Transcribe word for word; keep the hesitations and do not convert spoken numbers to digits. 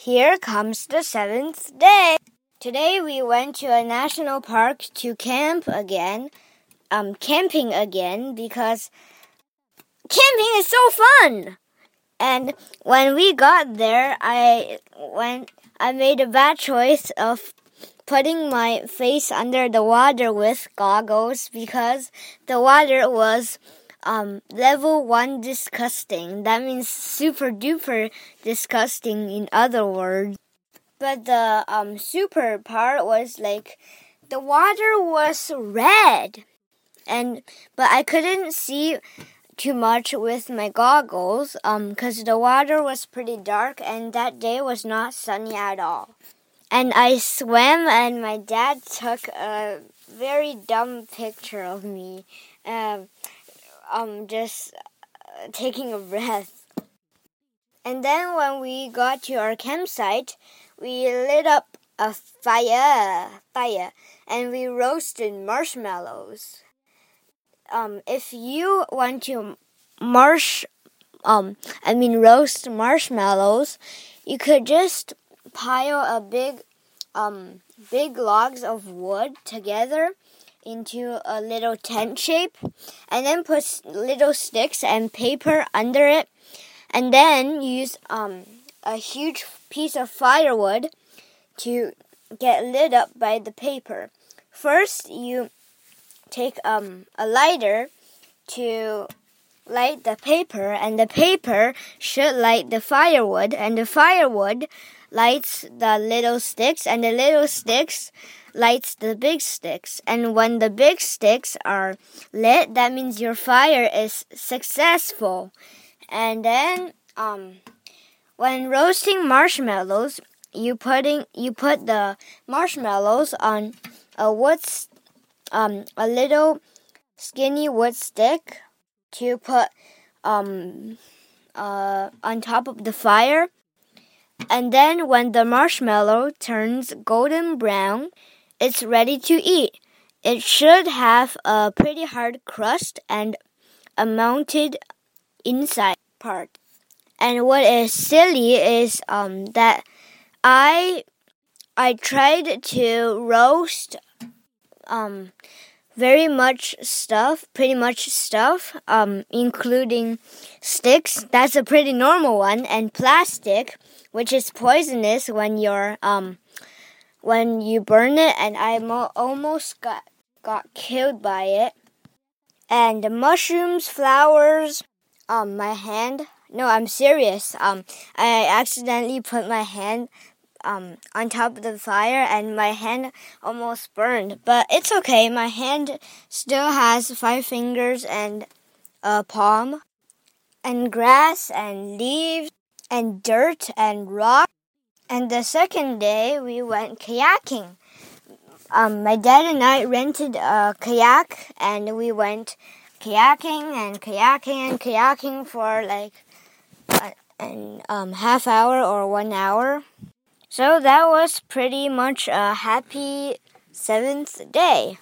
Here comes the seventh day. Today we went to a national park to camp again. Um, camping again because camping is so fun. And when we got there, I went. I made a bad choice of putting my face under the water with goggles because the water was.Um, level one disgusting. That means super duper disgusting in other words. But the um, super part was like the water was red. And, but I couldn't see too much with my goggles um, 'cause the water was pretty dark and that day was not sunny at all. And I swam and my dad took a very dumb picture of me. Um,Um, just uh, taking a breath. And then when we got to our campsite, we lit up a fire, fire, and we roasted marshmallows. Um, if you want to marsh, um, I mean roast marshmallows, you could just pile a big, um, big logs of wood together.Into a little tent shape and then put little sticks and paper under it and then use um, a huge piece of firewood to get lit up by the paper. First, you take um, a lighter to light the paper and the paper should light the firewood and the firewood lights the little sticks and the little stickslights the big sticks. And when the big sticks are lit, that means your fire is successful. And then um, when roasting marshmallows, you, putting, you put the marshmallows on a, wood, um, a little skinny wood stick to put um, uh, on top of the fire. And then when the marshmallow turns golden brown,It's ready to eat. It should have a pretty hard crust and a mounted inside part. And what is silly is um, that I, I tried to roast um, very much stuff, pretty much stuff, um, including sticks. That's a pretty normal one. And plastic, which is poisonous when you're... Um,When you burn it, and I mo- almost got, got killed by it. And the mushrooms, flowers, um, my hand. No, I'm serious. Um, I accidentally put my hand um, on top of the fire, and my hand almost burned. But it's okay. My hand still has five fingers and a palm. And grass and leaves and dirt and rock.And the second day, we went kayaking. Um, my dad and I rented a kayak, and we went kayaking and kayaking and kayaking for like an um, half hour or one hour. So that was pretty much a happy seventh day.